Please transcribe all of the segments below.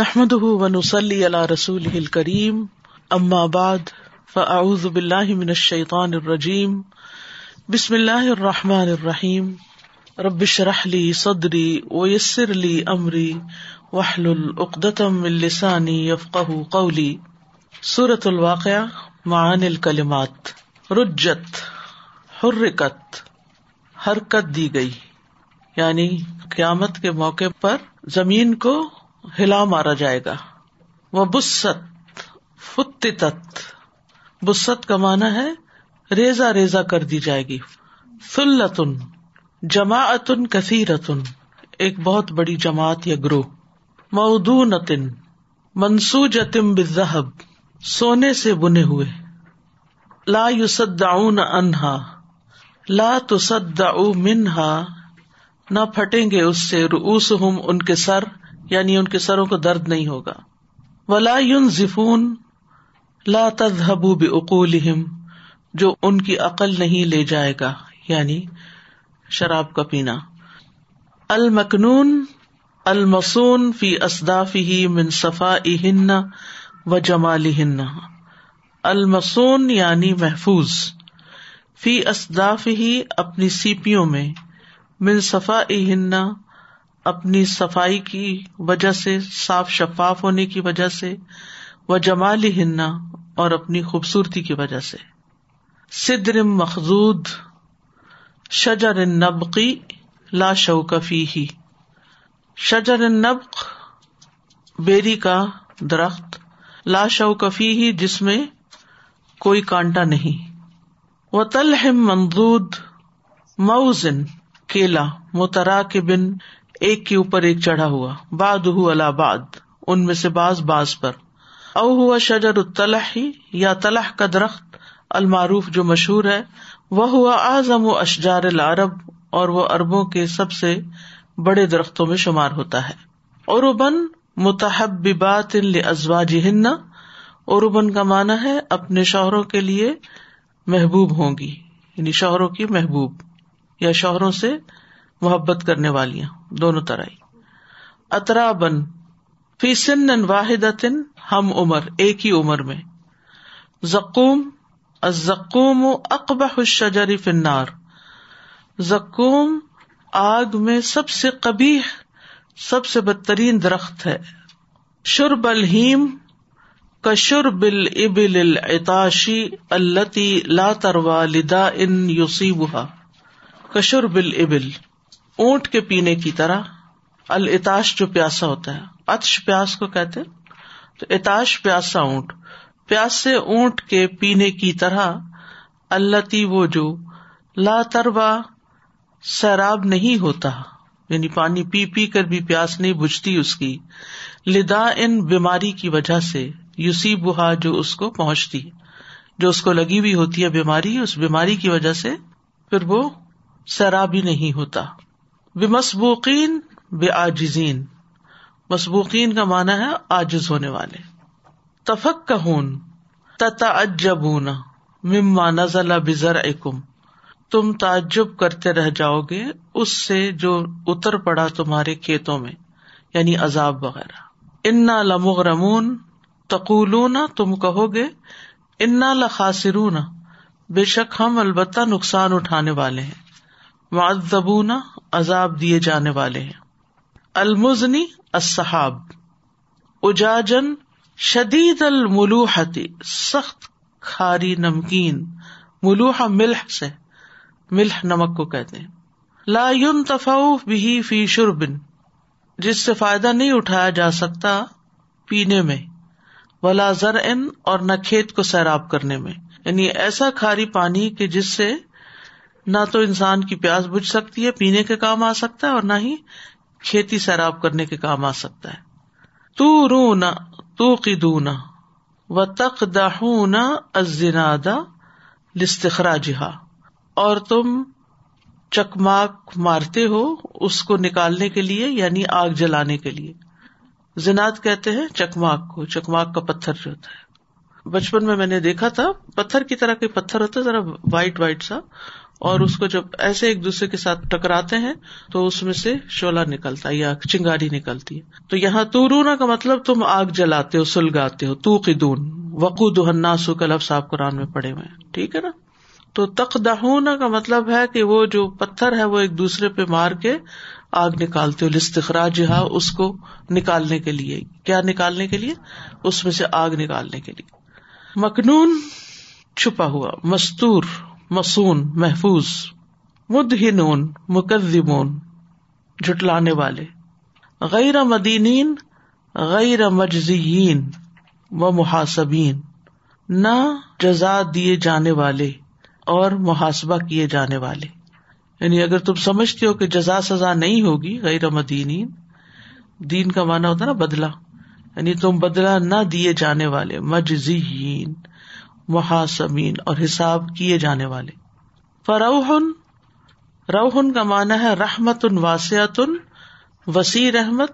نحمده ونصلي على رسوله الكريم اما بعد فاعوذ بالله من الشيطان الرجيم بسم الله الرحمن الرحيم رب اشرح لي صدري ويسر لي امري واحلل عقدة من لساني يفقهوا قولي سورۃ الواقعہ معانی الکلمات رجت حرکت حرکت دی گئی، یعنی قیامت کے موقع پر زمین کو ہلا مارا جائے گا. وہ بست فتتت، بست کا معنی ہے ریزہ ریزہ کر دی جائے گی. ثلتن جماعتن کثیرتن، ایک بہت بڑی جماعت یا گروہ. مودونتن منسوجتن بالذہب، سونے سے بنے ہوئے. لا یصدعون عنہا، لا تصدعوا منہا، نہ پھٹیں گے اس سے. رؤوسہم، ان کے سر، یعنی ان کے سروں کو درد نہیں ہوگا. ولا ينزفون، لا تذهبوا بعقولهم، جو ان کی عقل نہیں لے جائے گا، یعنی شراب کا پینا. المکنون المصون فی اصدافه من صفائهن وجمالهن. المصون یعنی محفوظ، فی اصدافه اپنی سیپیوں میں، من صفائهن اپنی صفائی کی وجہ سے، صاف شفاف ہونے کی وجہ سے، وجمالہن اور اپنی خوبصورتی کی وجہ سے. صدر مخضود شجر نبقی لا شوک فیہ، شجر نبق بیری کا درخت، لا شوک فیہ جس میں کوئی کانٹا نہیں. وطلح منضود موزن کیلا، متراکبن ایک کے اوپر ایک چڑھا ہوا. بعضہ علی بعض، ان میں سے بعض بعض پر. او ہوا شجر الطلح، یا طلح کا درخت المعروف جو مشہور ہے. وہ ہوا اعظم اشجار العرب، اور وہ عربوں کے سب سے بڑے درختوں میں شمار ہوتا ہے. عربن متحببات لازواجہن، عربن کا معنی ہے اپنے شوہروں کے لیے محبوب ہوں گی، یعنی شوہروں کی محبوب یا شوہروں سے محبت کرنے والیاں، دونوں طرح. اترابن فی سن واحدۃ، ہم عمر، ایک ہی عمر میں. زقوم، الزقوم اقبح الشجر فی النار، زقوم آگ میں سب سے قبیح، سب سے بدترین درخت ہے. شرب الہیم کشرب الابل العطاشی التی لا تروی لداء یصیبھا، کشرب الابل اونٹ کے پینے کی طرح. العطاش جو پیاسا ہوتا ہے، عطش پیاس کو کہتے ہیں، تو عطاش پیاسا اونٹ، پیاسے اونٹ کے پینے کی طرح. اللتی وہ جو، لا تروا سیراب نہیں ہوتا، یعنی پانی پی پی کر بھی پیاس نہیں بجھتی اس کی. لدا ان بیماری کی وجہ سے، یصیبھا جو اس کو پہنچتی، جو اس کو لگی ہوئی ہوتی ہے بیماری، اس بیماری کی وجہ سے پھر وہ سیراب ہی نہیں ہوتا. بمسبوقین بعاجزین، مسبوقین کا معنی ہے عاجز ہونے والے. تفکہون تتعجبون مما نزل بزرعکم، تم تعجب کرتے رہ جاؤ گے اس سے جو اتر پڑا تمہارے کھیتوں میں، یعنی عذاب وغیرہ. انا لمغرمون تقولون، تم کہو گے انا لخاسرون، بے شک ہم البتہ نقصان اٹھانے والے ہیں. معذبون عذاب دیے جانے والے ہیں. المزنی السحاب، اجاجن شدید الملوحۃ، سخت کھاری نمکین. ملوحہ ملح سے، ملح نمک کو کہتے ہیں. لا ينتفع به فی شرب، جس سے فائدہ نہیں اٹھایا جا سکتا پینے میں. ولا زرع، اور نہ کھیت کو سیراب کرنے میں، یعنی ایسا کھاری پانی کہ جس سے نہ تو انسان کی پیاس بجھ سکتی ہے، پینے کے کام آ سکتا ہے، اور نہ ہی کھیتی سیراب کرنے کے کام آ سکتا ہے. تورون توقدون وتقدحون الزناد لاستخراجھا، اور تم چکماک مارتے ہو اس کو نکالنے کے لیے، یعنی آگ جلانے کے لیے. زناد کہتے ہیں چکماک کو، چکماک کا پتھر جو ہوتا ہے. بچپن میں نے دیکھا تھا، پتھر کی طرح کے پتھر ہوتے، ذرا وائٹ وائٹ سا، اور اس کو جب ایسے ایک دوسرے کے ساتھ ٹکراتے ہیں تو اس میں سے شعلہ نکلتا ہے یا چنگاری نکلتی ہے. تو یہاں تورون کا مطلب تم آگ جلاتے ہو, سلگاتے ہو. توقدون, وقودہ الناس کا لفظ آپ قرآن میں پڑے ہوئے ہیں, ٹھیک ہے نا. تو تقدحون کا مطلب ہے کہ وہ جو پتھر ہے وہ ایک دوسرے پہ مار کے آگ نکالتے ہو, لاستخراجھا, اس کو نکالنے کے لیے. کیا نکالنے کے لیے؟ اس میں سے آگ نکالنے کے لیے. مکنون چھپا ہوا, مستور, مصون, محفوظ. مدہنون, مکذبون, جھٹلانے والے. غیر مدینین, غیر مجزیین و محاسبین, نہ جزا دیے جانے والے اور محاسبہ کیے جانے والے. یعنی اگر تم سمجھتے ہو کہ جزا سزا نہیں ہوگی, غیر مدینین, دین کا معنی ہوتا نا بدلہ, یعنی تم بدلہ نہ دیے جانے والے, مجزیین, محاسبین, اور حساب کیے جانے والے. فروحن, روحن کا معنی ہے رحمت واسعۃ, وسیع رحمت,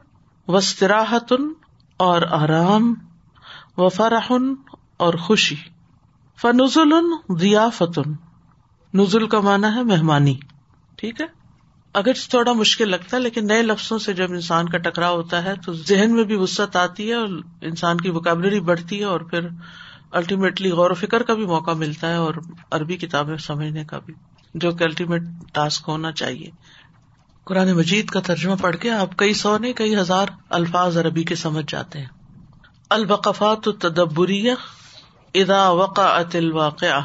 واستراحت, اور آرام, وفرح, اور خوشی. فنزل ضیافت, نزل کا معنی ہے مہمانی, ٹھیک ہے. اگر تھوڑا مشکل لگتا ہے لیکن نئے لفظوں سے جب انسان کا ٹکراؤ ہوتا ہے تو ذہن میں بھی وسعت آتی ہے اور انسان کی وکابلری بڑھتی ہے, اور پھر الٹیمیٹلی غور و فکر کا بھی موقع ملتا ہے, اور عربی کتابیں سمجھنے کا بھی, جو کہ الٹیمیٹ ٹاسک ہونا چاہیے. قرآن مجید کا ترجمہ پڑھ کے آپ کئی سو نہیں کئی ہزار الفاظ عربی کے سمجھ جاتے ہیں. الوقفات التدبریہ اذا وقعت الواقعہ.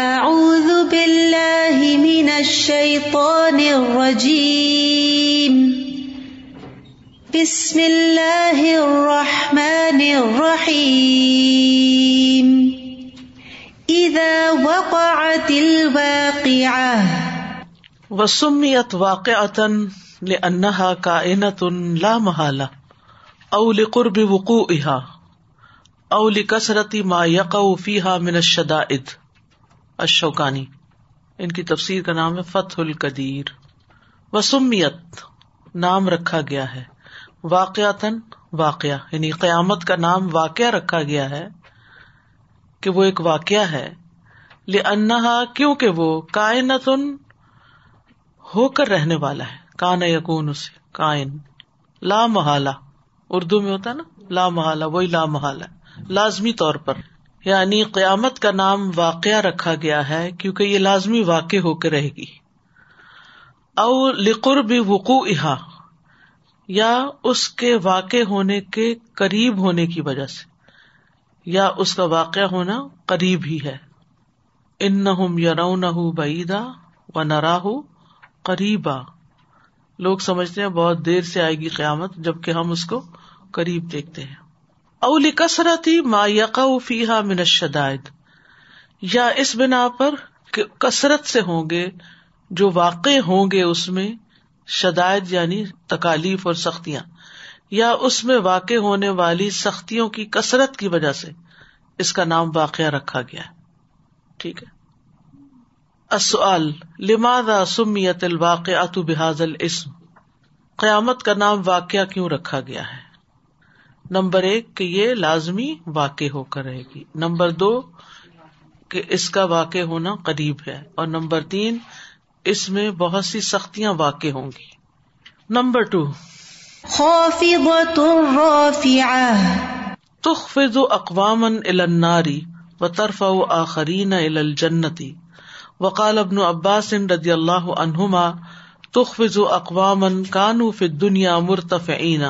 اعوذ باللہ من الشیطان الرجیم, بسم اللہ الرحمن الرحیم. اذا وقعت الواقعہ. وسمیت واقعة لأنها کائنة لا محالہ, او لقرب وقوعها, او لکثرت ما یقع فیہا من الشدائد. الشوکانی, ان کی تفسیر کا نام ہے فتح القدیر. وسمیت, نام رکھا گیا ہے, واقعتاً, واقعہ, یعنی قیامت کا نام واقعہ رکھا گیا ہے کہ وہ ایک واقعہ ہے. لأنہا, کیونکہ وہ, کائنتن, ہو کر رہنے والا ہے, کان یکون, اسے کائن, لا محالہ, اردو میں ہوتا ہے نا لا محالہ, وہی لا محالہ, لازمی طور پر, یعنی قیامت کا نام واقعہ رکھا گیا ہے کیونکہ یہ لازمی واقع ہو کے رہے گی. او لقرب وقوعہا, یا اس کے واقع ہونے کے قریب ہونے کی وجہ سے, یا اس کا واقع ہونا قریب ہی ہے. انہم یرونہ بعیدا ونراہ قریبا. لوگ سمجھتے ہیں بہت دیر سے آئے گی قیامت, جبکہ ہم اس کو قریب دیکھتے ہیں. او لکثرت ما یقع فیہا من الشدائد, یا اس بنا پر کہ کثرت سے ہوں گے جو واقع ہوں گے اس میں شدائد, یعنی تکالیف اور سختیاں, یا اس میں واقع ہونے والی سختیوں کی کثرت کی وجہ سے اس کا نام واقعہ رکھا گیا ہے, ٹھیک ہے. السؤال لماذا سمیت الواقعۃ بہذا الاسم, قیامت کا نام واقعہ کیوں رکھا گیا ہے؟ نمبر ایک, کہ یہ لازمی واقع ہو کر رہے گی. نمبر دو, کہ اس کا واقع ہونا قریب ہے. اور نمبر تین, اس میں بہت سی سختیاں واقع ہوں گی. نمبر ٹو, خافضۃ رافعہ, تخفض اقواما الی النار وترفع آخرین الی الجنۃ. وقال ابن عباس رضی اللہ عنہما, تخفض اقواما کانوا فی الدنیا مرتفعین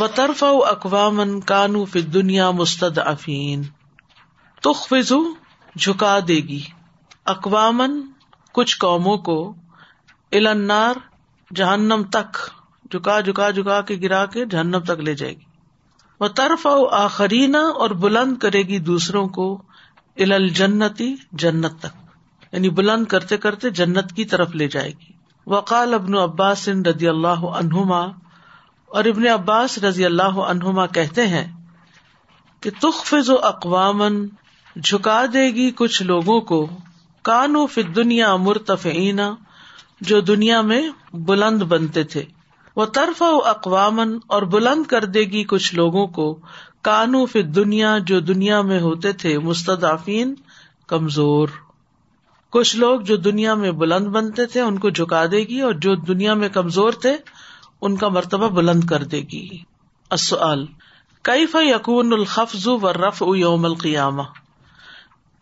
وترفع اقواما کانوا فی الدنیا مستضعفین. تخفض, جھکا دے گی, اقواما, کچھ قوموں کو, الی النار, جہنم تک, جھکا جھکا جھکا کے گرا کے جہنم تک لے جائے گی. وترفع آخرین, اور بلند کرے گی دوسروں کو, الی الجنۃ, جنت تک, یعنی بلند کرتے کرتے جنت کی طرف لے جائے گی. وقال ابن عباس رضی اللہ عنہما, اور ابن عباس رضی اللہ عنہما کہتے ہیں کہ تخفض اقواما, جھکا دے گی کچھ لوگوں کو, کانوا فی الدنیا مرتفعین, جو دنیا میں بلند بنتے تھے. وترفع اقواما, اور بلند کر دے گی کچھ لوگوں کو, کانوا فی الدنیا, جو دنیا میں ہوتے تھے, مستضعفین, کمزور. کچھ لوگ جو دنیا میں بلند بنتے تھے ان کو جھکا دے گی، اور جو دنیا میں کمزور تھے ان کا مرتبہ بلند کر دے گی۔ السؤال کیف یکون الخفض والرفع یوم القیامہ،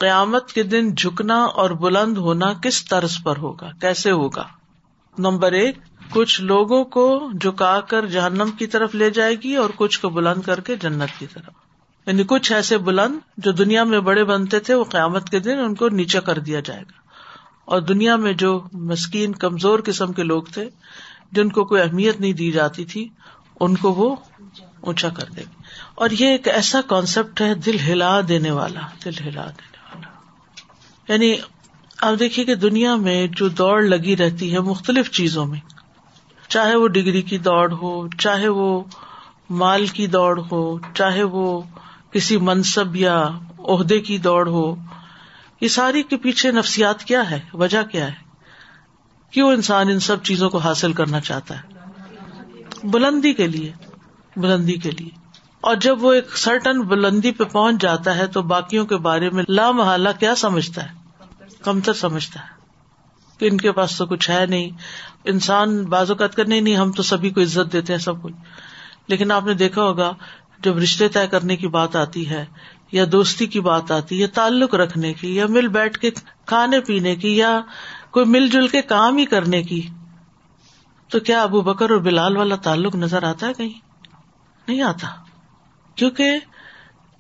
قیامت کے دن جھکنا اور بلند ہونا کس طرز پر ہوگا، کیسے ہوگا؟ نمبر 1، کچھ لوگوں کو جھکا کر جہنم کی طرف لے جائے گی اور کچھ کو بلند کر کے جنت کی طرف، یعنی کچھ ایسے بلند جو دنیا میں بڑے بنتے تھے وہ قیامت کے دن ان کو نیچا کر دیا جائے گا، اور دنیا میں جو مسکین کمزور قسم کے لوگ تھے جن کو کوئی اہمیت نہیں دی جاتی تھی ان کو وہ اونچا کر دے گا۔ اور یہ ایک ایسا کانسیپٹ ہے دل ہلا دینے والا، یعنی آپ دیکھیے کہ دنیا میں جو دوڑ لگی رہتی ہے مختلف چیزوں میں، چاہے وہ ڈگری کی دوڑ ہو، چاہے وہ مال کی دوڑ ہو، چاہے وہ کسی منصب یا عہدے کی دوڑ ہو، یہ ساری کے پیچھے نفسیات کیا ہے، وجہ کیا ہے، کیوں انسان ان سب چیزوں کو حاصل کرنا چاہتا ہے؟ بلندی کے لیے اور جب وہ ایک سرٹن بلندی پہ پہنچ جاتا ہے تو باقیوں کے بارے میں لا محالہ کیا سمجھتا ہے، کمتر سمجھتا ہے کہ ان کے پاس تو کچھ ہے نہیں۔ انسان بعض اوقات کا نہیں ہم تو سبھی کو عزت دیتے ہیں سب کچھ، لیکن آپ نے دیکھا ہوگا جب رشتے طے کرنے کی بات آتی ہے یا دوستی کی بات آتی ہے یا تعلق رکھنے کی یا مل بیٹھ کے کھانے پینے کی یا کوئی مل جل کے کام ہی کرنے کی، تو کیا ابو بکر اور بلال والا تعلق نظر آتا ہے؟ کہیں نہیں آتا، کیونکہ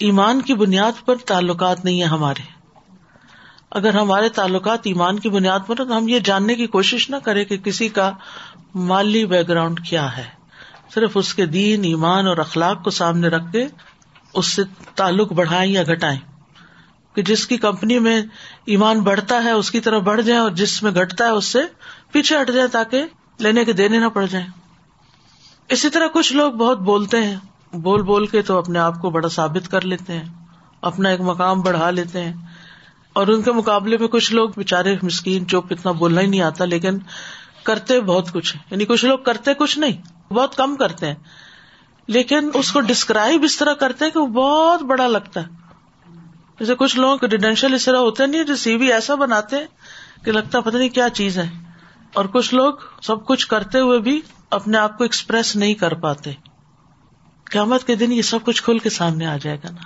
ایمان کی بنیاد پر تعلقات نہیں ہیں ہمارے۔ اگر ہمارے تعلقات ایمان کی بنیاد پر تو ہم یہ جاننے کی کوشش نہ کریں کہ کسی کا مالی بیک گراؤنڈ کیا ہے، صرف اس کے دین، ایمان اور اخلاق کو سامنے رکھ کے اس سے تعلق بڑھائیں یا گھٹائیں، کہ جس کی کمپنی میں ایمان بڑھتا ہے اس کی طرف بڑھ جائیں اور جس میں گھٹتا ہے اس سے پیچھے ہٹ جائیں تاکہ لینے کے دینے نہ پڑ جائیں۔ اسی طرح کچھ لوگ بہت بولتے ہیں، بول کے تو اپنے آپ کو بڑا ثابت کر لیتے ہیں، اپنا ایک مقام بڑھا لیتے ہیں، اور ان کے مقابلے میں کچھ لوگ بےچارے مسکین جو اتنا بولنا ہی نہیں آتا لیکن کرتے بہت کچھ ہیں، یعنی کچھ لوگ کرتے کچھ نہیں، بہت کم کرتے ہیں، لیکن اس کو ڈسکرائب اس طرح کرتے ہیں کہ وہ بہت بڑا لگتا ہے۔ جیسے کچھ لوگوں کے ڈیڈینشیل اس طرح ہوتے نہیں جو سی وی ایسا بناتے ہیں کہ لگتا پتہ نہیں کیا چیز ہے، اور کچھ لوگ سب کچھ کرتے ہوئے بھی اپنے آپ کو ایکسپریس نہیں کر پاتے۔ قیامت کے دن یہ سب کچھ کھل کے سامنے آ جائے گا نا،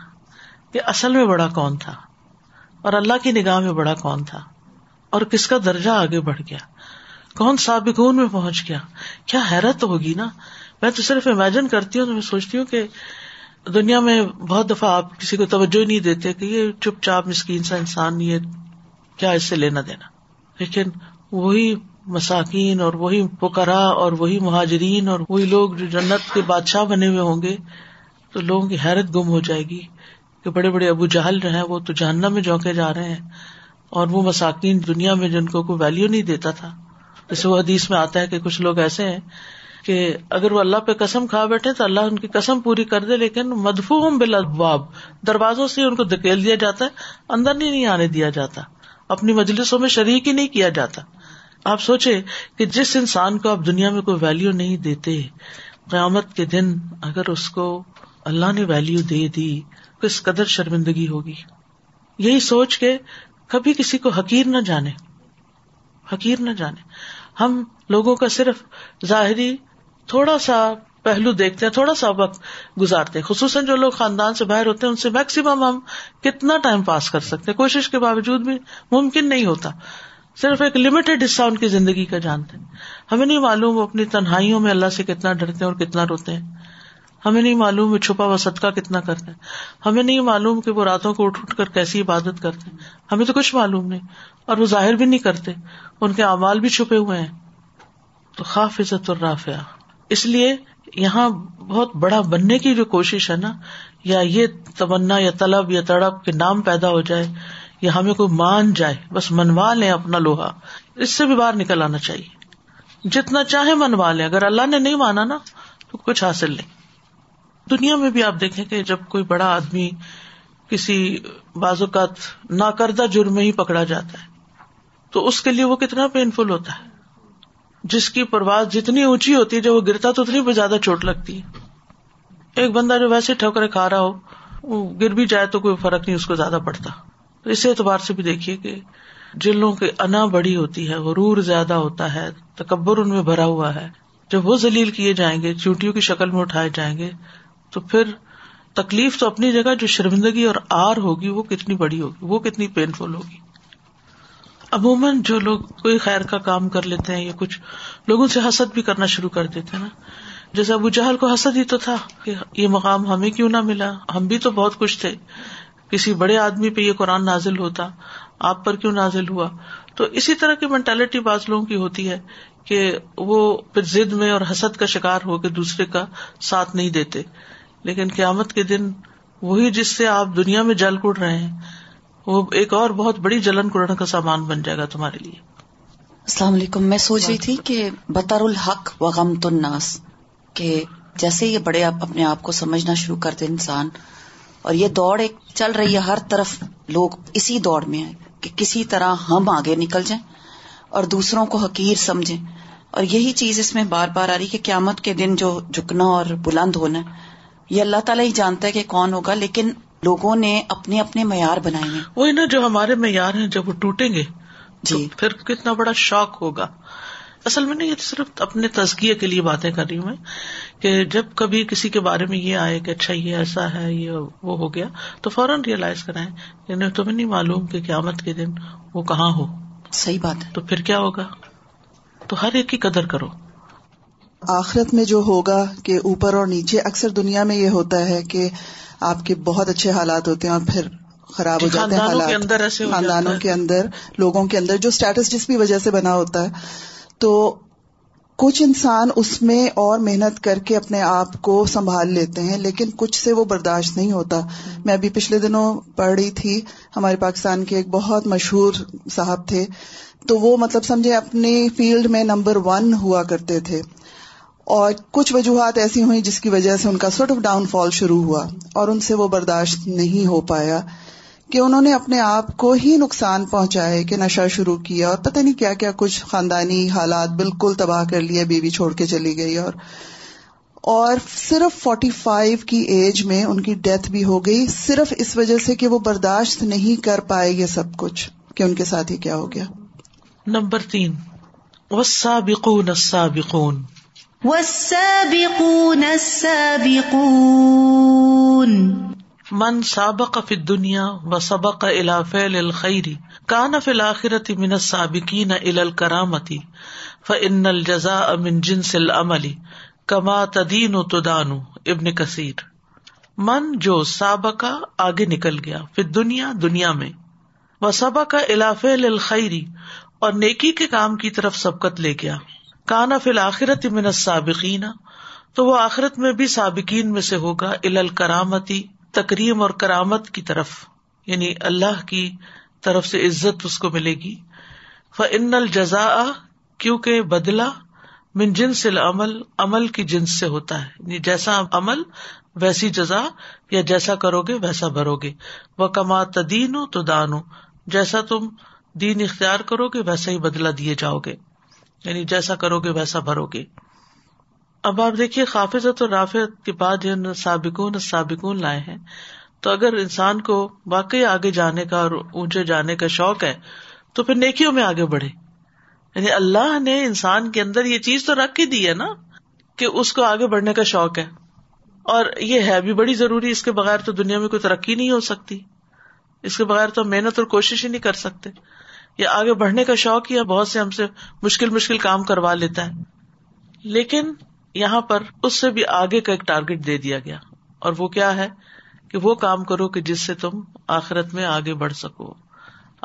کہ اصل میں بڑا کون تھا اور اللہ کی نگاہ میں بڑا کون تھا، اور کس کا درجہ آگے بڑھ گیا، کون سابقون میں پہنچ گیا۔ کیا حیرت ہوگی نا، میں تو صرف امیجن کرتی ہوں، تو میں سوچتی ہوں کہ دنیا میں بہت دفعہ آپ کسی کو توجہ نہیں دیتے کہ یہ چپ چاپ مسکین سا انسان، یہ کیا اس سے لینا دینا، لیکن وہی مساکین اور وہی فقراء اور وہی مہاجرین اور وہی لوگ جو جنت کے بادشاہ بنے ہوئے ہوں گے، تو لوگوں کی حیرت گم ہو جائے گی کہ بڑے بڑے ابو جہل جو ہیں وہ تو جہنم میں جھونکے جا رہے ہیں، اور وہ مساکین دنیا میں جن کو کوئی ویلیو نہیں دیتا تھا۔ جیسے وہ حدیث میں آتا ہے کہ کچھ لوگ ایسے ہیں کہ اگر وہ اللہ پہ قسم کھا بیٹھے تو اللہ ان کی قسم پوری کر دے، لیکن مدفوعهم بالابواب، دروازوں سے ان کو دھکیل دیا جاتا ہے، اندر نہیں آنے دیا جاتا، اپنی مجلسوں میں شریک ہی نہیں کیا جاتا۔ آپ سوچیں کہ جس انسان کو آپ دنیا میں کوئی ویلیو نہیں دیتے، قیامت کے دن اگر اس کو اللہ نے ویلیو دے دی، کس قدر شرمندگی ہوگی۔ یہی سوچ کے کبھی کسی کو حقیر نہ جانے، ہم لوگوں کا صرف ظاہری تھوڑا سا پہلو دیکھتے ہیں، تھوڑا سا وقت گزارتے ہیں، خصوصاً جو لوگ خاندان سے باہر ہوتے ہیں ان سے میکسیمم ہم کتنا ٹائم پاس کر سکتے ہیں، کوشش کے باوجود بھی ممکن نہیں ہوتا، صرف ایک لمیٹڈ حصہ ان کی زندگی کا جانتے ہیں۔ ہمیں نہیں معلوم وہ اپنی تنہائیوں میں اللہ سے کتنا ڈرتے ہیں اور کتنا روتے ہیں، ہمیں نہیں معلوم وہ چھپا ہوا صدقہ کتنا کرتے ہیں، ہمیں نہیں معلوم کہ وہ راتوں کو اٹھ کر کیسی عبادت کرتے ہیں، ہمیں تو کچھ معلوم نہیں، اور وہ ظاہر بھی نہیں کرتے، ان کے اعمال بھی چھپے ہوئے ہیں۔ تو خافضۃ الرافعہ، اس لیے یہاں بہت بڑا بننے کی جو کوشش ہے نا، یا یہ تمنا یا طلب یا تڑپ کے نام پیدا ہو جائے یا ہمیں کوئی مان جائے، بس منوا لیں اپنا لوہا، اس سے بھی باہر نکل آنا چاہیے۔ جتنا چاہے منوا لیں، اگر اللہ نے نہیں مانا نا تو کچھ حاصل نہیں۔ دنیا میں بھی آپ دیکھیں کہ جب کوئی بڑا آدمی کسی بعض اوقات ناکردہ جرم میں ہی پکڑا جاتا ہے تو اس کے لیے وہ کتنا پینفل ہوتا ہے، جس کی پرواز جتنی اونچی ہوتی ہے جب وہ گرتا تو اتنی زیادہ چوٹ لگتی ہے۔ ایک بندہ جو ویسے ٹھوکرے کھا رہا ہو، وہ گر بھی جائے تو کوئی فرق نہیں، اس کو زیادہ پڑتا۔ تو اس اعتبار سے بھی دیکھیے کہ جن لوگوں کی انا بڑی ہوتی ہے، غرور زیادہ ہوتا ہے، تکبر ان میں بھرا ہوا ہے، جب وہ ذلیل کیے جائیں گے، چونٹیوں کی شکل میں اٹھائے جائیں گے، تو پھر تکلیف تو اپنی جگہ، جو شرمندگی اور آر ہوگی وہ کتنی بڑی ہوگی، وہ کتنی پینفل ہوگی۔ عموماً جو لوگ کوئی خیر کا کام کر لیتے ہیں یا کچھ لوگوں سے حسد بھی کرنا شروع کر دیتے ہیں نا، جیسے ابو جہل کو حسد ہی تو تھا کہ یہ مقام ہمیں کیوں نہ ملا، ہم بھی تو بہت کچھ تھے، کسی بڑے آدمی پہ یہ قرآن نازل ہوتا، آپ پر کیوں نازل ہوا۔ تو اسی طرح کی مینٹالٹی بعض لوگوں کی ہوتی ہے کہ وہ پھر ضد میں اور حسد کا شکار ہو کے دوسرے کا ساتھ نہیں دیتے، لیکن قیامت کے دن وہی جس سے آپ دنیا میں جل کڑ رہے ہیں وہ ایک اور بہت بڑی جلن کڑن کا سامان بن جائے گا تمہارے لیے۔ السلام علیکم، میں سوچ رہی تھی کہ بطر الحق وغمت الناس، کہ جیسے یہ بڑے اپنے آپ کو سمجھنا شروع کرتے انسان، اور یہ دوڑ ایک چل رہی ہے، ہر طرف لوگ اسی دوڑ میں ہیں کہ کسی طرح ہم آگے نکل جائیں اور دوسروں کو حقیر سمجھیں، اور یہی چیز اس میں بار بار آ رہی کہ قیامت کے دن جو جھکنا اور بلند ہونا ہے یہ اللہ تعالیٰ ہی جانتا ہے کہ کون ہوگا، لیکن لوگوں نے اپنے اپنے معیار بنائے ہیں۔ وہی نا، جو ہمارے معیار ہیں جب وہ ٹوٹیں گے جی پھر کتنا بڑا شاک ہوگا۔ اصل میں یہ صرف اپنے تزکیے کے لیے باتیں کر رہی ہوں میں، کہ جب کبھی کسی کے بارے میں یہ آئے کہ اچھا یہ ایسا ہے یہ وہ ہو گیا، تو فوراً ریئلائز کرائیں یعنی تمہیں نہیں معلوم کہ قیامت کے دن وہ کہاں ہو۔ صحیح بات ہے، تو پھر کیا ہوگا؟ تو ہر ایک کی قدر کرو۔ آخرت میں جو ہوگا کہ اوپر اور نیچے، اکثر دنیا میں یہ ہوتا ہے کہ آپ کے بہت اچھے حالات ہوتے ہیں اور پھر خراب ہو جاتے ہیں حالات، خاندانوں کے اندر، لوگوں کے اندر، جو سٹیٹس جس بھی وجہ سے بنا ہوتا ہے، تو کچھ انسان اس میں اور محنت کر کے اپنے آپ کو سنبھال لیتے ہیں، لیکن کچھ سے وہ برداشت نہیں ہوتا۔ میں ابھی پچھلے دنوں پڑھ رہی تھی، ہمارے پاکستان کے ایک بہت مشہور صاحب تھے، تو وہ مطلب سمجھے اپنی فیلڈ میں نمبر 1 ہوا کرتے تھے، اور کچھ وجوہات ایسی ہوئیں جس کی وجہ سے ان کا سورٹ آف ڈاؤن فال شروع ہوا، اور ان سے وہ برداشت نہیں ہو پایا کہ انہوں نے اپنے آپ کو ہی نقصان پہنچائے، کہ نشہ شروع کیا اور پتہ نہیں کیا کیا، کچھ خاندانی حالات بالکل تباہ کر لیے، بیوی چھوڑ کے چلی گئی، اور صرف 45 کی ایج میں ان کی ڈیتھ بھی ہو گئی، صرف اس وجہ سے کہ وہ برداشت نہیں کر پائے یہ سب کچھ کہ ان کے ساتھ ہی کیا ہو گیا۔ نمبر 3 والسابقون السابقون، والسابقون السابقون من سابق فی الدنیا وسبق الی فعل الخیر کان فی الآخرۃ من السابقین الی الکرامۃ فإن الجزاء من جنس العمل کما تدین تدان، ابن کثیر۔ من جو سابقہ آگے نکل گیا، فی الدنیا دنیا میں، وسبق الی فعل الخیر اور نیکی کے کام کی طرف سبقت لے گیا، کانا فی الآخرۃ من السابقین تو وہ آخرت میں بھی سابقین میں سے ہوگا، الی الکرامتی تکریم اور کرامت کی طرف، یعنی اللہ کی طرف سے عزت اس کو ملے گی، فإن الجزاء کیونکہ بدلہ من جنس العمل عمل کی جنس سے ہوتا ہے، یعنی جیسا عمل ویسی جزا، یا جیسا کرو گے ویسا بھرو گے، وکما تدینو تدانو جیسا تم دین اختیار کرو گے ویسا ہی بدلہ دیے جاؤ گے، یعنی جیسا کرو گے ویسا بھرو گے۔ اب آپ دیکھیے خافضت اور رافعت کے بعد جن سابقون السابقون لائے ہیں، تو اگر انسان کو واقعی آگے جانے کا اور اونچے جانے کا شوق ہے تو پھر نیکیوں میں آگے بڑھے، یعنی اللہ نے انسان کے اندر یہ چیز تو رکھ ہی دی ہے نا کہ اس کو آگے بڑھنے کا شوق ہے، اور یہ ہے بھی بڑی ضروری، اس کے بغیر تو دنیا میں کوئی ترقی نہیں ہو سکتی، اس کے بغیر تو محنت اور کوشش ہی نہیں کر سکتے، یا آگے بڑھنے کا شوق یا بہت سے ہم سے مشکل کام کروا لیتا ہے، لیکن یہاں پر اس سے بھی آگے کا ایک ٹارگٹ دے دیا گیا، اور وہ کیا ہے کہ وہ کام کرو کہ جس سے تم آخرت میں آگے بڑھ سکو،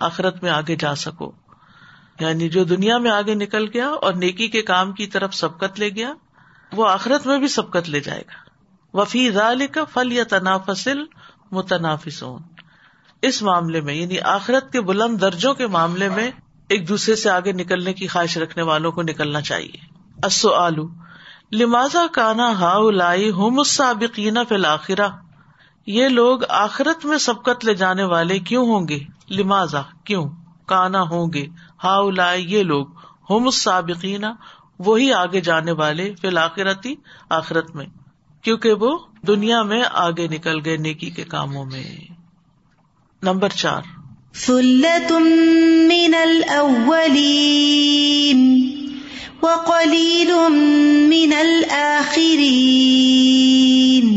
آخرت میں آگے جا سکو، یعنی جو دنیا میں آگے نکل گیا اور نیکی کے کام کی طرف سبقت لے گیا وہ آخرت میں بھی سبقت لے جائے گا، وفی ذالک فلیتنافس المتنافسون، اس معاملے میں یعنی آخرت کے بلند درجوں کے معاملے میں ایک دوسرے سے آگے نکلنے کی خواہش رکھنے والوں کو نکلنا چاہیے۔ السؤال لماذا کان ہؤلاء ہم السابقین فی الآخرہ، یہ لوگ آخرت میں سبقت لے جانے والے کیوں ہوں گے؟ لماذا کیوں، کانا ہوں گے، ہؤلاء یہ لوگ، ہم السابقین وہی آگے جانے والے، فی الآخرۃ آخرت میں، کیونکہ وہ دنیا میں آگے نکل گئے نیکی کے کاموں میں۔ نمبر 4 ثلة من الأولين وقليل من الآخرين.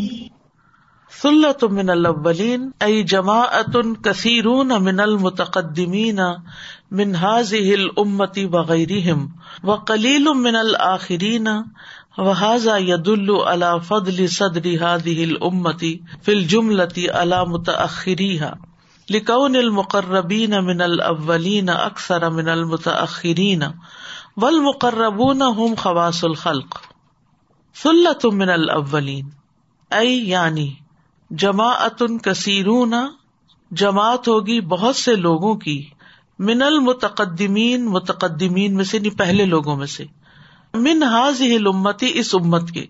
ثلة من الأولين أي جماعة كثيرون من المتقدمين من هذه الأمة وغيرهم وقليل من الآخرين. وہذا يدل على فضل صدر هذه الأمة في الجملة على متأخريها لكون المقربين من الأولين أكثر من المتأخرين والمقربون هم خواص الخلق. ثلة من الأولين أي يعني جماعة كثيرون، جماعت ہوگی بہت سے لوگوں کی، من المتقدمین، متقدمین میں سے، پہلے لوگوں میں سے، من هذه الامت، اس امت کے،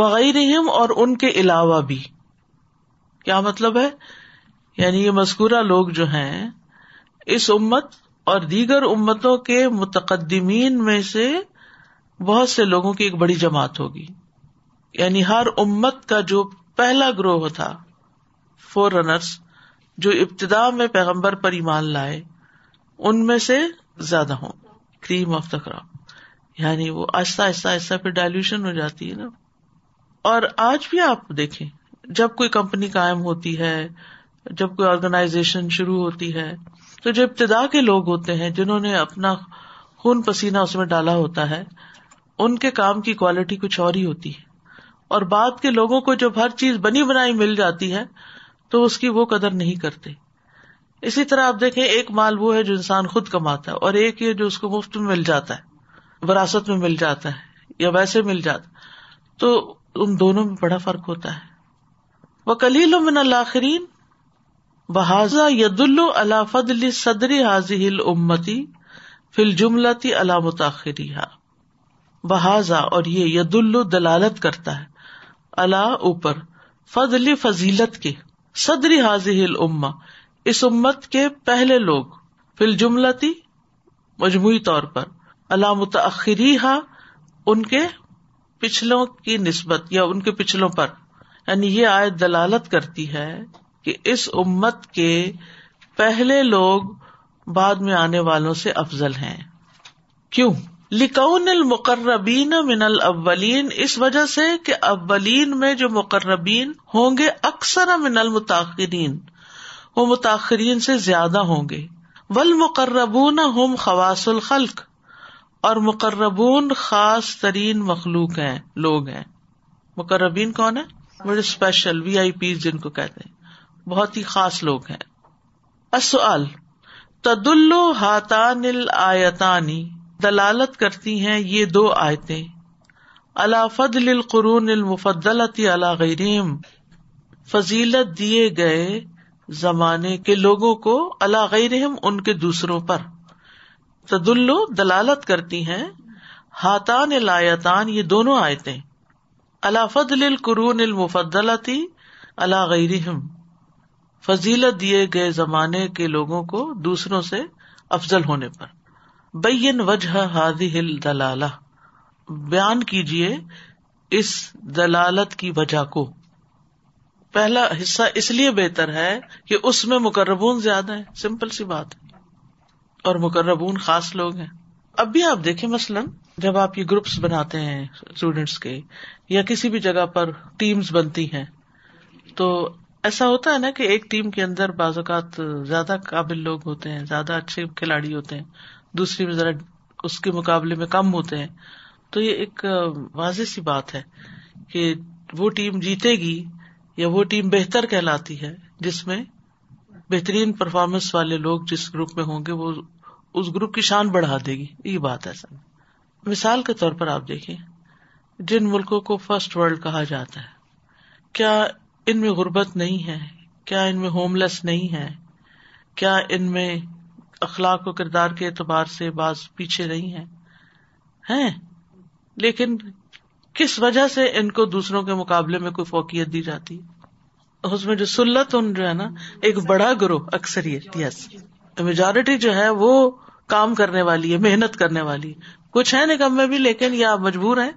وغیرہم اور ان کے علاوہ بھی. کیا مطلب ہے؟ یعنی یہ مذکورہ لوگ جو ہیں اس امت اور دیگر امتوں کے متقدمین میں سے بہت سے لوگوں کی ایک بڑی جماعت ہوگی. یعنی ہر امت کا جو پہلا گروہ تھا، فور رنرز، جو ابتدا میں پیغمبر پر ایمان لائے، ان میں سے زیادہ ہوں، کریم آف دا کرام. یعنی وہ آہستہ آہستہ آہستہ پھر ڈائلیوشن ہو جاتی ہے نا. اور آج بھی آپ دیکھیں، جب کوئی کمپنی قائم ہوتی ہے، جب کوئی آرگنائزیشن شروع ہوتی ہے، تو جو ابتدا کے لوگ ہوتے ہیں، جنہوں نے اپنا خون پسینہ اس میں ڈالا ہوتا ہے، ان کے کام کی کوالٹی کچھ اور ہی ہوتی ہے. اور بعد کے لوگوں کو جب ہر چیز بنی بنائی مل جاتی ہے تو اس کی وہ قدر نہیں کرتے. اسی طرح آپ دیکھیں، ایک مال وہ ہے جو انسان خود کماتا ہے، اور ایک یہ جو اس کو مفت میں مل جاتا ہے، وراثت میں مل جاتا ہے یا ویسے مل جاتا، تو ان دونوں میں بڑا فرق ہوتا ہے. وَقَلِيلٌ مِّنَ الْآخِرِينَ. وَهَذَا يَدُلُّ عَلَى فَضْلِ صَدْرِ هَذِهِ الْأُمَّةِ فِي الْجُمْلَةِ عَلَى مُتَأَخِّرِهَا. وَهَذَا اور یہ، يَدُلُّ دلالت کرتا ہے، عَلَى اوپر، فضل فضیلت کے، صدر هذه الأمة اس امت کے پہلے لوگ، فی الجملتی مجموعی طور پر، علی متأخریہا ان کے پچھلوں کی نسبت یا ان کے پچھلوں پر. یعنی یہ آیت دلالت کرتی ہے کہ اس امت کے پہلے لوگ بعد میں آنے والوں سے افضل ہیں. کیوں؟ لکون المقربین من الاولین، اس وجہ سے کہ اولین میں جو مقربین ہوں گے، اکثر من المتاخرین، وہ متاخرین سے زیادہ ہوں گے، والمقربون ہم خواص الخلق، اور مقربون خاص ترین مخلوق ہیں، لوگ ہیں. مقربین کون ہیں؟ بڑے اسپیشل، وی آئی پی جن کو کہتے ہیں، بہت ہی خاص لوگ ہیں. السؤال تدل ہاتان الآیتانی، دلالت کرتی ہیں یہ دو آیتیں، علی فضل القرون المفضلۃ علی غیرہم، فضیلت دیے گئے زمانے کے لوگوں کو، علی غیرہم ان کے دوسروں پر. تدلو دلالت کرتی ہیں، ہاتان الآیتان یہ دونوں آیتیں، علی فضل القرون المفضلۃ علی غیرہم، فضیلت دیے گئے زمانے کے لوگوں کو دوسروں سے افضل ہونے پر. بین وجہ ہذہ الدلالہ، بیان کیجئے اس دلالت کی وجہ کو. پہلا حصہ اس لیے بہتر ہے کہ اس میں مقربون زیادہ ہیں، سمپل سی بات ہے، اور مقربون خاص لوگ ہیں. اب بھی آپ دیکھیں، مثلاً جب آپ یہ گروپس بناتے ہیں اسٹوڈینٹس کے، یا کسی بھی جگہ پر ٹیمز بنتی ہیں، تو ایسا ہوتا ہے نا کہ ایک ٹیم کے اندر بعض اوقات زیادہ قابل لوگ ہوتے ہیں، زیادہ اچھے کھلاڑی ہوتے ہیں، دوسری میں ذرا اس کے مقابلے میں کم ہوتے ہیں. تو یہ ایک واضح سی بات ہے کہ وہ ٹیم جیتے گی یا وہ ٹیم بہتر کہلاتی ہے جس میں بہترین پرفارمنس والے لوگ جس گروپ میں ہوں گے، وہ اس گروپ کی شان بڑھا دے گی. یہ بات ایسا مثال کے طور پر آپ دیکھیں، جن ملکوں کو فرسٹ ورلڈ کہا جاتا ہے، کیا ان میں غربت نہیں ہے؟ کیا ان میں ہوم لیس نہیں ہے؟ کیا ان میں اخلاق و کردار کے اعتبار سے بعض پیچھے نہیں ہیں؟ ہیں، لیکن کس وجہ سے ان کو دوسروں کے مقابلے میں کوئی فوقیت دی جاتی ہے؟ اس میں جو سلت جو ہے نا، ایک بڑا گروہ، اکثریت، یس میجورٹی جو ہے وہ کام کرنے والی ہے، محنت کرنے والی ہے. کچھ ہے نکمے بھی لیکن، یا مجبور ہیں،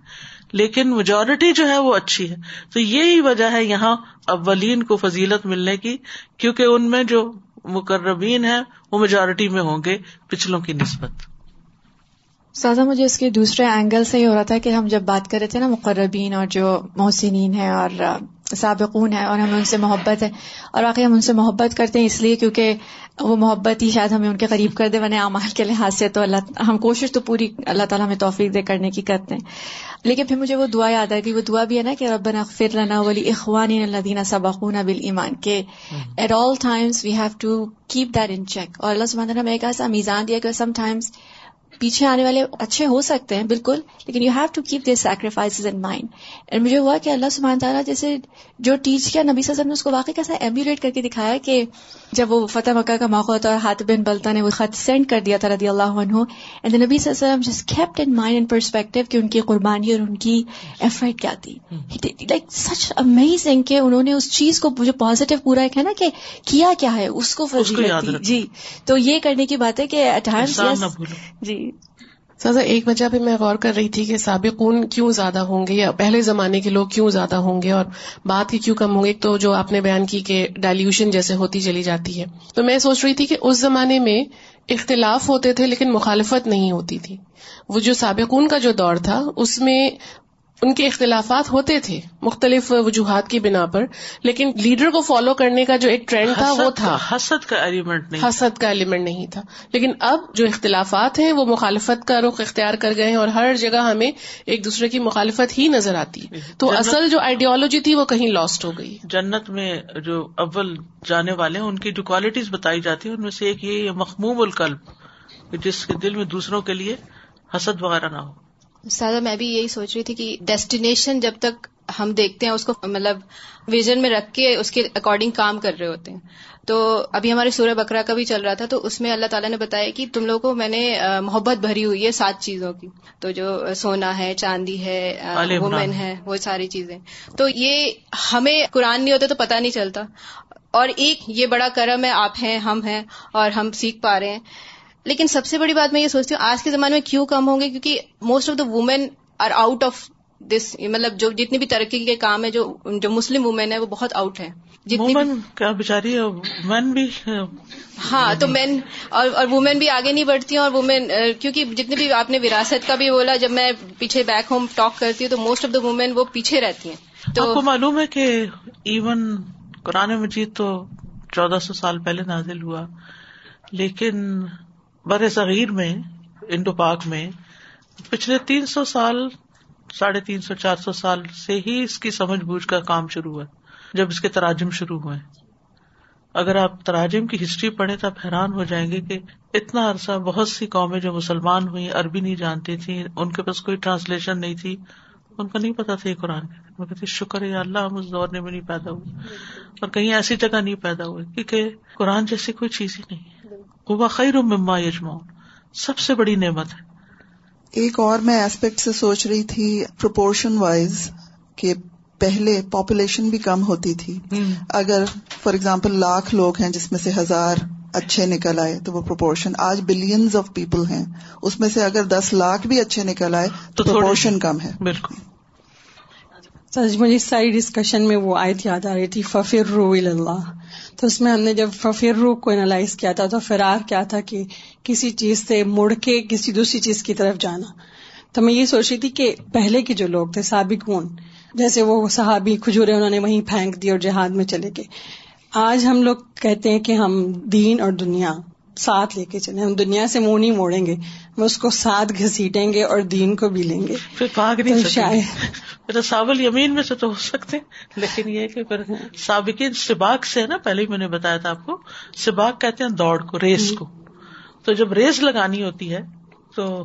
لیکن میجورٹی جو ہے وہ اچھی ہے. تو یہی وجہ ہے یہاں اولین کو فضیلت ملنے کی، کیونکہ ان میں جو مقربین ہیں وہ میجورٹی میں ہوں گے پچھلوں کی نسبت. سازا مجھے اس کے دوسرے اینگل سے یہ ہو رہا تھا کہ ہم جب بات کر رہے تھے نا مقربین اور جو محسنین ہیں اور سابقون ہیں اور ہمیں ان سے محبت ہے, اور واقعی ہم ان سے محبت کرتے ہیں اس لیے کیونکہ وہ محبت ہی شاید ہمیں ان کے قریب کر دے, ورنہ اعمال کے لحاظ سے تو اللہ ہم کوشش تو پوری اللہ تعالیٰ ہمیں توفیق دے کرنے کی کرتے ہیں. لیکن پھر مجھے وہ دعا یاد آ گئی, وہ دعا بھی ہے نا کہ ربنا اغفر لنا ولاخواننا الذین سبقونا بالایمان, کہ at all times we have to keep that in check. اور اللہ سبحانہ ہمیں ایک ایسا میزان دیا کہ سم ٹائمز پیچھے آنے والے اچھے ہو سکتے ہیں بالکل, لیکن you have to keep their sacrifices in mind. And مجھے ہوا کہ اللہ سبحانہ تعالیٰ جیسے جو ٹیچ کیا نبی صلی اللہ علیہ وسلم نے اس کو واقعی کیسا ایمولیٹ کر کے دکھایا, کہ جب وہ فتح مکہ کا موقع ہوتا اور حاتب بن بلتہ نے وہ خط سینڈ کر دیا تھا رضی اللہ عنہ, اینڈ نبی صلی اللہ علیہ وسلم just kept in mind in perspective کہ ان کی قربانی اور ان کی ایفرٹ کیا تھی. لائک سچ امیزنگ کہ انہوں نے اس چیز کو جو پازیٹیو پورا ایک ہے نا کہ کیا کیا ہے اس کو فضیلت دی. جی تو یہ کرنے کی بات ہے کہ جی سازا ایک وجہ پہ میں غور کر رہی تھی کہ سابقون کیوں زیادہ ہوں گے یا پہلے زمانے کے لوگ کیوں زیادہ ہوں گے اور بات کی کیوں کم ہوں گے. تو جو آپ نے بیان کی کہ ڈائلیوشن جیسے ہوتی چلی جاتی ہے, تو میں سوچ رہی تھی کہ اس زمانے میں اختلاف ہوتے تھے لیکن مخالفت نہیں ہوتی تھی. وہ جو سابقون کا جو دور تھا اس میں ان کے اختلافات ہوتے تھے مختلف وجوہات کی بنا پر, لیکن لیڈر کو فالو کرنے کا جو ایک ٹرینڈ تھا وہ تھا, حسد کا ایلیمنٹ نہیں تھا. لیکن اب جو اختلافات ہیں وہ مخالفت کا رخ اختیار کر گئے ہیں اور ہر جگہ ہمیں ایک دوسرے کی مخالفت ہی نظر آتی ہے. تو اصل جو آئیڈیالوجی تھی وہ کہیں لاسٹ ہو گئی. جنت میں جو اول جانے والے ہیں ان کی جو کوالٹیز بتائی جاتی ہیں ان میں سے ایک یہ مخموم القلب, جس کے دل میں دوسروں کے لیے حسد وغیرہ نہ ہو. سادہ میں بھی یہی سوچ رہی تھی کہ ڈیسٹینیشن جب تک ہم دیکھتے ہیں اس کو مطلب ویژن میں رکھ کے اس کے اکارڈنگ کام کر رہے ہوتے ہیں. تو ابھی ہمارے سورہ بقرہ کا بھی چل رہا تھا, تو اس میں اللہ تعالیٰ نے بتایا کہ تم لوگوں کو میں نے محبت بھری ہوئی ہے 7 چیزوں کی, تو جو سونا ہے, چاندی ہے, وومن ہے, وہ ساری چیزیں. تو یہ ہمیں قرآن نہیں ہوتا تو پتہ نہیں چلتا, اور ایک یہ بڑا کرم ہے آپ ہیں, ہم ہیں اور ہم سیکھ پا رہے ہیں. لیکن سب سے بڑی بات میں یہ سوچتی ہوں آج کے زمانے میں کیوں کم ہوں گے, کیونکہ most of the women are out of this, مطلب جو جتنی بھی ترقی کے کام ہے جو مسلم وومن ہے وہ بہت آؤٹ ہے. وومن کیا بیچاری ہے, مین بھی, ہاں تو مین اور وومن بھی آگے نہیں بڑھتی ہیں. اور وومن کیونکہ جتنی بھی آپ نے وراثت کا بھی بولا, جب میں پیچھے بیک ہوم ٹاک کرتی ہوں تو موسٹ آف دا وومن وہ پیچھے رہتی ہیں. تو آپ کو معلوم ہے کہ ایون قرآن مجید تو 1400 سال پہلے نازل ہوا, لیکن بر صغیر میں انڈو پاک میں پچھلے 300 سال 350 400 سال سے ہی اس کی سمجھ بوجھ کا کام شروع ہوا جب اس کے تراجم شروع ہوئے. اگر آپ تراجم کی ہسٹری پڑھیں تو آپ حیران ہو جائیں گے کہ اتنا عرصہ بہت سی قومیں جو مسلمان ہوئی عربی نہیں جانتی تھیں, ان کے پاس کوئی ٹرانسلیشن نہیں تھی, ان کو نہیں پتا تھا یہ قرآن. میں کہتی شکر ہے اللہ ہم اس دور میں نہیں پیدا ہوئے اور کہیں ایسی جگہ نہیں پیدا ہوئے کیونکہ قرآن جیسی کوئی چیز ہی نہیں ہے. وہ خیر مما یجمعون سب سے بڑی نعمت ہے. ایک اور میں ایسپیکٹ سے سوچ رہی تھی پروپورشن وائز کہ پہلے پاپولیشن بھی کم ہوتی تھی. اگر فار ایگزامپل 1,00,000 لوگ ہیں جس میں سے 1000 اچھے نکل آئے تو وہ پروپورشن. آج بلینز آف پیپل ہیں, اس میں سے اگر 10,00,000 بھی اچھے نکل آئے تو پروپورشن کم ہے. بالکل سر مجھے ساری ڈسکشن میں وہ آیت یاد آ رہی تھی ففروا الی اللہ. تو اس میں ہم نے جب ففروا کو انالائز کیا تھا تو فرار کیا تھا کہ کسی چیز سے مڑ کے کسی دوسری چیز کی طرف جانا. تو میں یہ سوچ رہی تھی کہ پہلے کے جو لوگ تھے سابقون, جیسے وہ صحابی کھجورے انہوں نے وہیں پھینک دی اور جہاد میں چلے گئے. آج ہم لوگ کہتے ہیں کہ ہم دین اور دنیا ساتھ لے کے چلیں, ہم دنیا سے منہ نہیں موڑیں گے, ہم اس کو ساتھ گھسیٹیں گے اور دین کو بھی لیں گے. پھر بھاگ نہیں سکتے, سابل یمین میں سے تو ہو سکتے, لیکن یہ کہ پھر سابقین سباق سے ہے نا, پہلے میں نے بتایا تھا آپ کو سباق کہتے ہیں دوڑ کو, ریس کو. تو جب ریس لگانی ہوتی ہے تو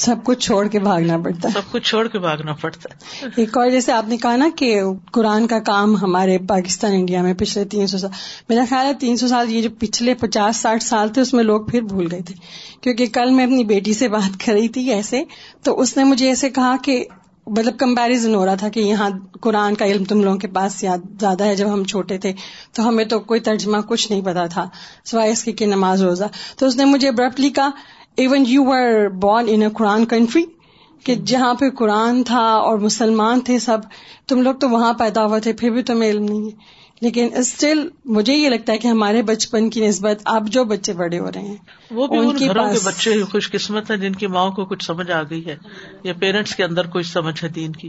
سب کچھ چھوڑ کے بھاگنا پڑتا ہے, سب کچھ چھوڑ کے بھاگنا پڑتا ہے. ایک اور جیسے آپ نے کہا نا کہ قرآن کا کام ہمارے پاکستان انڈیا میں پچھلے 300 سال, میرا خیال ہے 300 سال یہ جو پچھلے 50-60 سال تھے اس میں لوگ پھر بھول گئے تھے. کیونکہ کل میں اپنی بیٹی سے بات کر رہی تھی ایسے, تو اس نے مجھے ایسے کہا کہ مطلب کمپیریزن ہو رہا تھا کہ یہاں قرآن کا علم تم لوگوں کے پاس زیادہ ہے, جب ہم چھوٹے تھے تو ہمیں تو کوئی ترجمہ کچھ نہیں پتا تھا سوائے اس کے کہ نماز روزہ. تو اس نے مجھے ابرپٹلی کہا even you were born in a Quran country, کہ جہاں پہ قرآن تھا اور مسلمان تھے سب, تم لوگ تو وہاں پیدا ہوئے تھے پھر بھی تمہیں علم نہیں ہے. لیکن اسٹل مجھے یہ لگتا ہے کہ ہمارے بچپن کی نسبت اب جو بچے بڑے ہو رہے ہیں وہ بھی ان کے گھروں کے بچے خوش قسمت ہیں جن کی ماں کو کچھ سمجھ آ گئی ہے یا پیرنٹس کے اندر کچھ سمجھ ہے دین کی.